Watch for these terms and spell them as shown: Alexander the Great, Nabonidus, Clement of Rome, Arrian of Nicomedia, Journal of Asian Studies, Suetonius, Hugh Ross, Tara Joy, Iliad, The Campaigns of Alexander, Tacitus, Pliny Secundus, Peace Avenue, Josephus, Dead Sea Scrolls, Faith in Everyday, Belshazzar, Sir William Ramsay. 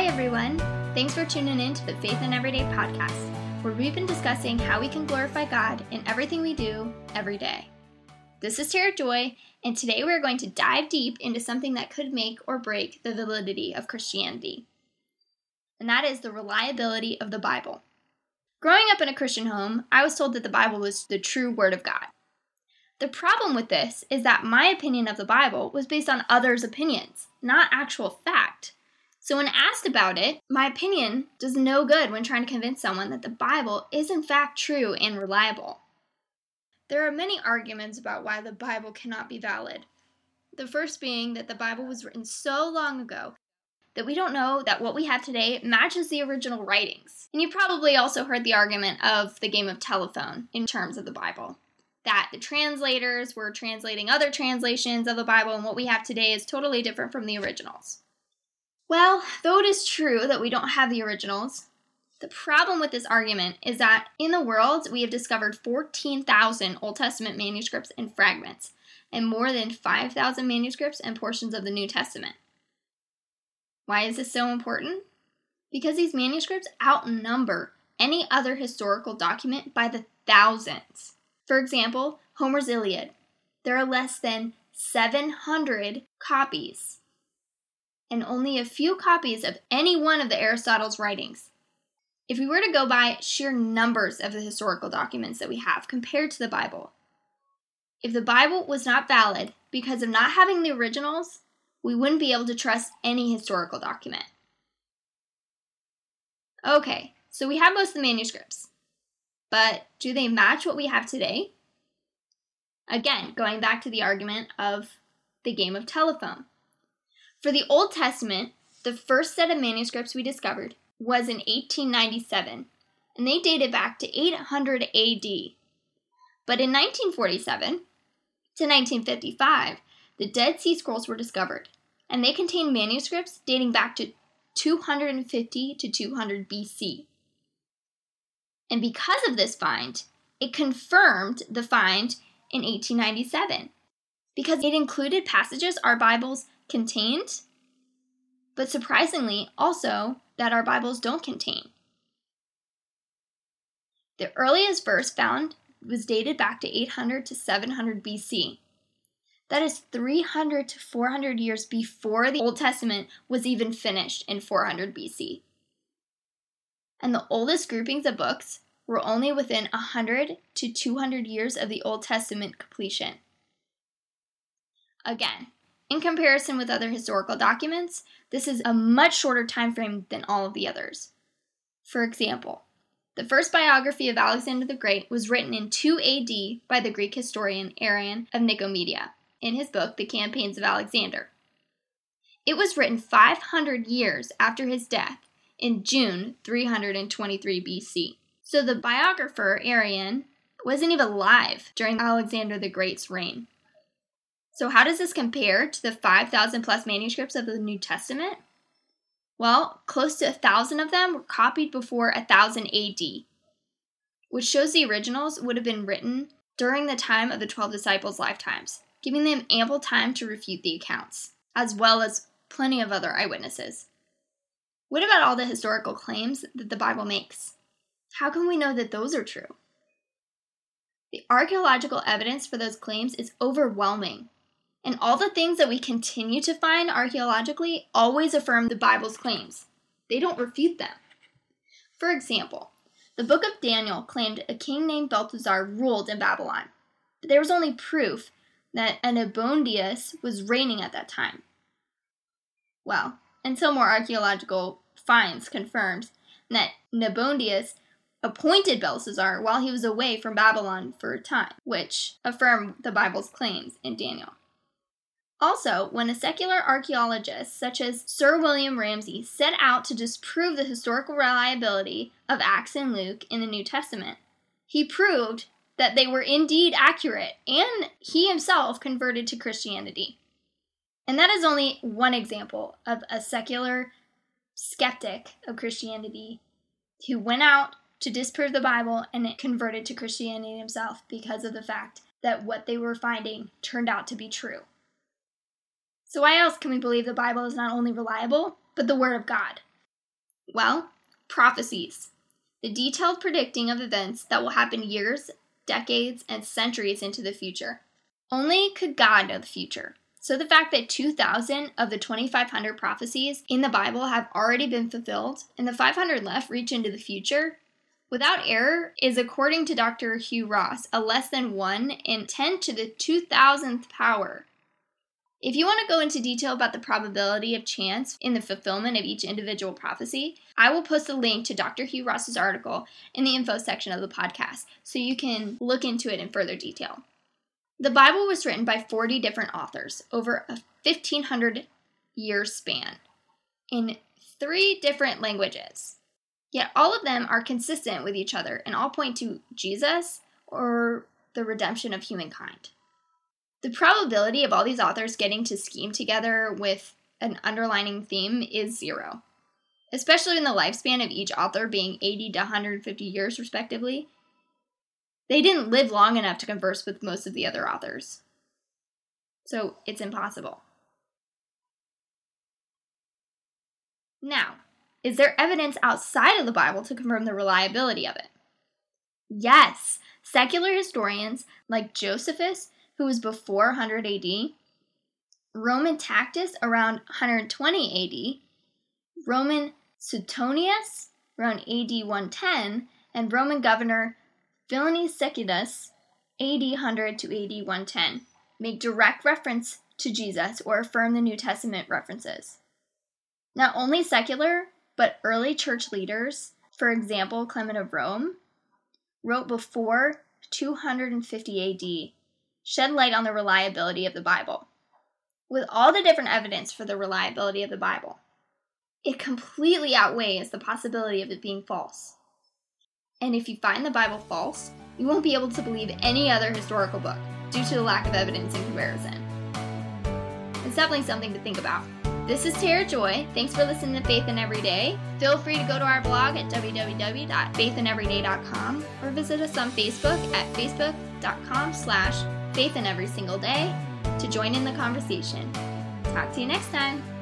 Hi everyone, thanks for tuning in to the Faith in Everyday podcast, where we've been discussing how we can glorify God in everything we do every day. This is Tara Joy, and today we're going to dive deep into something that could make or break the validity of Christianity, and that is the reliability of the Bible. Growing up in a Christian home, I was told that the Bible was the true Word of God. The problem with this is that my opinion of the Bible was based on others' opinions, not actual fact. So when asked about it, my opinion does no good when trying to convince someone that the Bible is in fact true and reliable. There are many arguments about why the Bible cannot be valid. The first being that the Bible was written so long ago that we don't know that what we have today matches the original writings. And you probably also heard the argument of the game of telephone in terms of the Bible, that the translators were translating other translations of the Bible, and what we have today is totally different from the originals. Well, though it is true that we don't have the originals, the problem with this argument is that in the world, we have discovered 14,000 Old Testament manuscripts and fragments, and more than 5,000 manuscripts and portions of the New Testament. Why is this so important? Because these manuscripts outnumber any other historical document by the thousands. For example, Homer's Iliad. There are less than 700 copies, and only a few copies of any one of Aristotle's writings. If we were to go by sheer numbers of the historical documents that we have compared to the Bible, if the Bible was not valid because of not having the originals, we wouldn't be able to trust any historical document. Okay, so we have most of the manuscripts, but do they match what we have today? Again, going back to the argument of the game of telephone. For the Old Testament, the first set of manuscripts we discovered was in 1897, and they dated back to 800 AD. But in 1947 to 1955, the Dead Sea Scrolls were discovered, and they contained manuscripts dating back to 250 to 200 BC. And because of this find, it confirmed the find in 1897, because it included passages our Bibles contained, but surprisingly also that our Bibles don't contain. The earliest verse found was dated back to 800 to 700 BC. That is 300 to 400 years before the Old Testament was even finished in 400 BC. And the oldest groupings of books were only within 100 to 200 years of the Old Testament completion. Again, in comparison with other historical documents, this is a much shorter time frame than all of the others. For example, the first biography of Alexander the Great was written in 2 AD by the Greek historian Arrian of Nicomedia in his book, The Campaigns of Alexander. It was written 500 years after his death in June 323 BC. So the biographer, Arrian, wasn't even alive during Alexander the Great's reign. So how does this compare to the 5,000 plus manuscripts of the New Testament? Well, close to 1,000 of them were copied before 1000 AD, which shows the originals would have been written during the time of the 12 disciples' lifetimes, giving them ample time to refute the accounts, as well as plenty of other eyewitnesses. What about all the historical claims that the Bible makes? How can we know that those are true? The archaeological evidence for those claims is overwhelming, and all the things that we continue to find archaeologically always affirm the Bible's claims. They don't refute them. For example, the book of Daniel claimed a king named Belshazzar ruled in Babylon, but there was only proof that Nabonidus was reigning at that time. Well, until more archaeological finds confirmed that Nabonidus appointed Belshazzar while he was away from Babylon for a time, which affirmed the Bible's claims in Daniel. Also, when a secular archaeologist such as Sir William Ramsay set out to disprove the historical reliability of Acts and Luke in the New Testament, he proved that they were indeed accurate, and he himself converted to Christianity. And that is only one example of a secular skeptic of Christianity who went out to disprove the Bible and it converted to Christianity himself because of the fact that what they were finding turned out to be true. So why else can we believe the Bible is not only reliable, but the Word of God? Well, prophecies. The detailed predicting of events that will happen years, decades, and centuries into the future. Only could God know the future. So the fact that 2,000 of the 2,500 prophecies in the Bible have already been fulfilled, and the 500 left reach into the future, without error, is, according to Dr. Hugh Ross, a less than 1 in 10 to the 2,000th power. If you want to go into detail about the probability of chance in the fulfillment of each individual prophecy, I will post a link to Dr. Hugh Ross's article in the info section of the podcast, so you can look into it in further detail. The Bible was written by 40 different authors over a 1,500-year span in 3 different languages. Yet all of them are consistent with each other and all point to Jesus or the redemption of humankind. The probability of all these authors getting to scheme together with an underlining theme is 0, especially in the lifespan of each author being 80 to 150 years respectively. They didn't live long enough to converse with most of the other authors, so it's impossible. Now, is there evidence outside of the Bible to confirm the reliability of it? Yes, secular historians like Josephus, who was before 100 AD, Roman Tacitus around 120 AD, Roman Suetonius around AD 110, and Roman governor Pliny Secundus AD 100 to AD 110 make direct reference to Jesus or affirm the New Testament references. Not only secular, but early church leaders, for example Clement of Rome, wrote before 250 AD, shed light on the reliability of the Bible. With all the different evidence for the reliability of the Bible, it completely outweighs the possibility of it being false. And if you find the Bible false, you won't be able to believe any other historical book due to the lack of evidence in comparison. It's definitely something to think about. This is Tara Joy. Thanks for listening to Faith in Everyday. Feel free to go to our blog at www.faithineveryday.com or visit us on Facebook at facebook.com/faithineverysingleday to join in the conversation. Talk to you next time.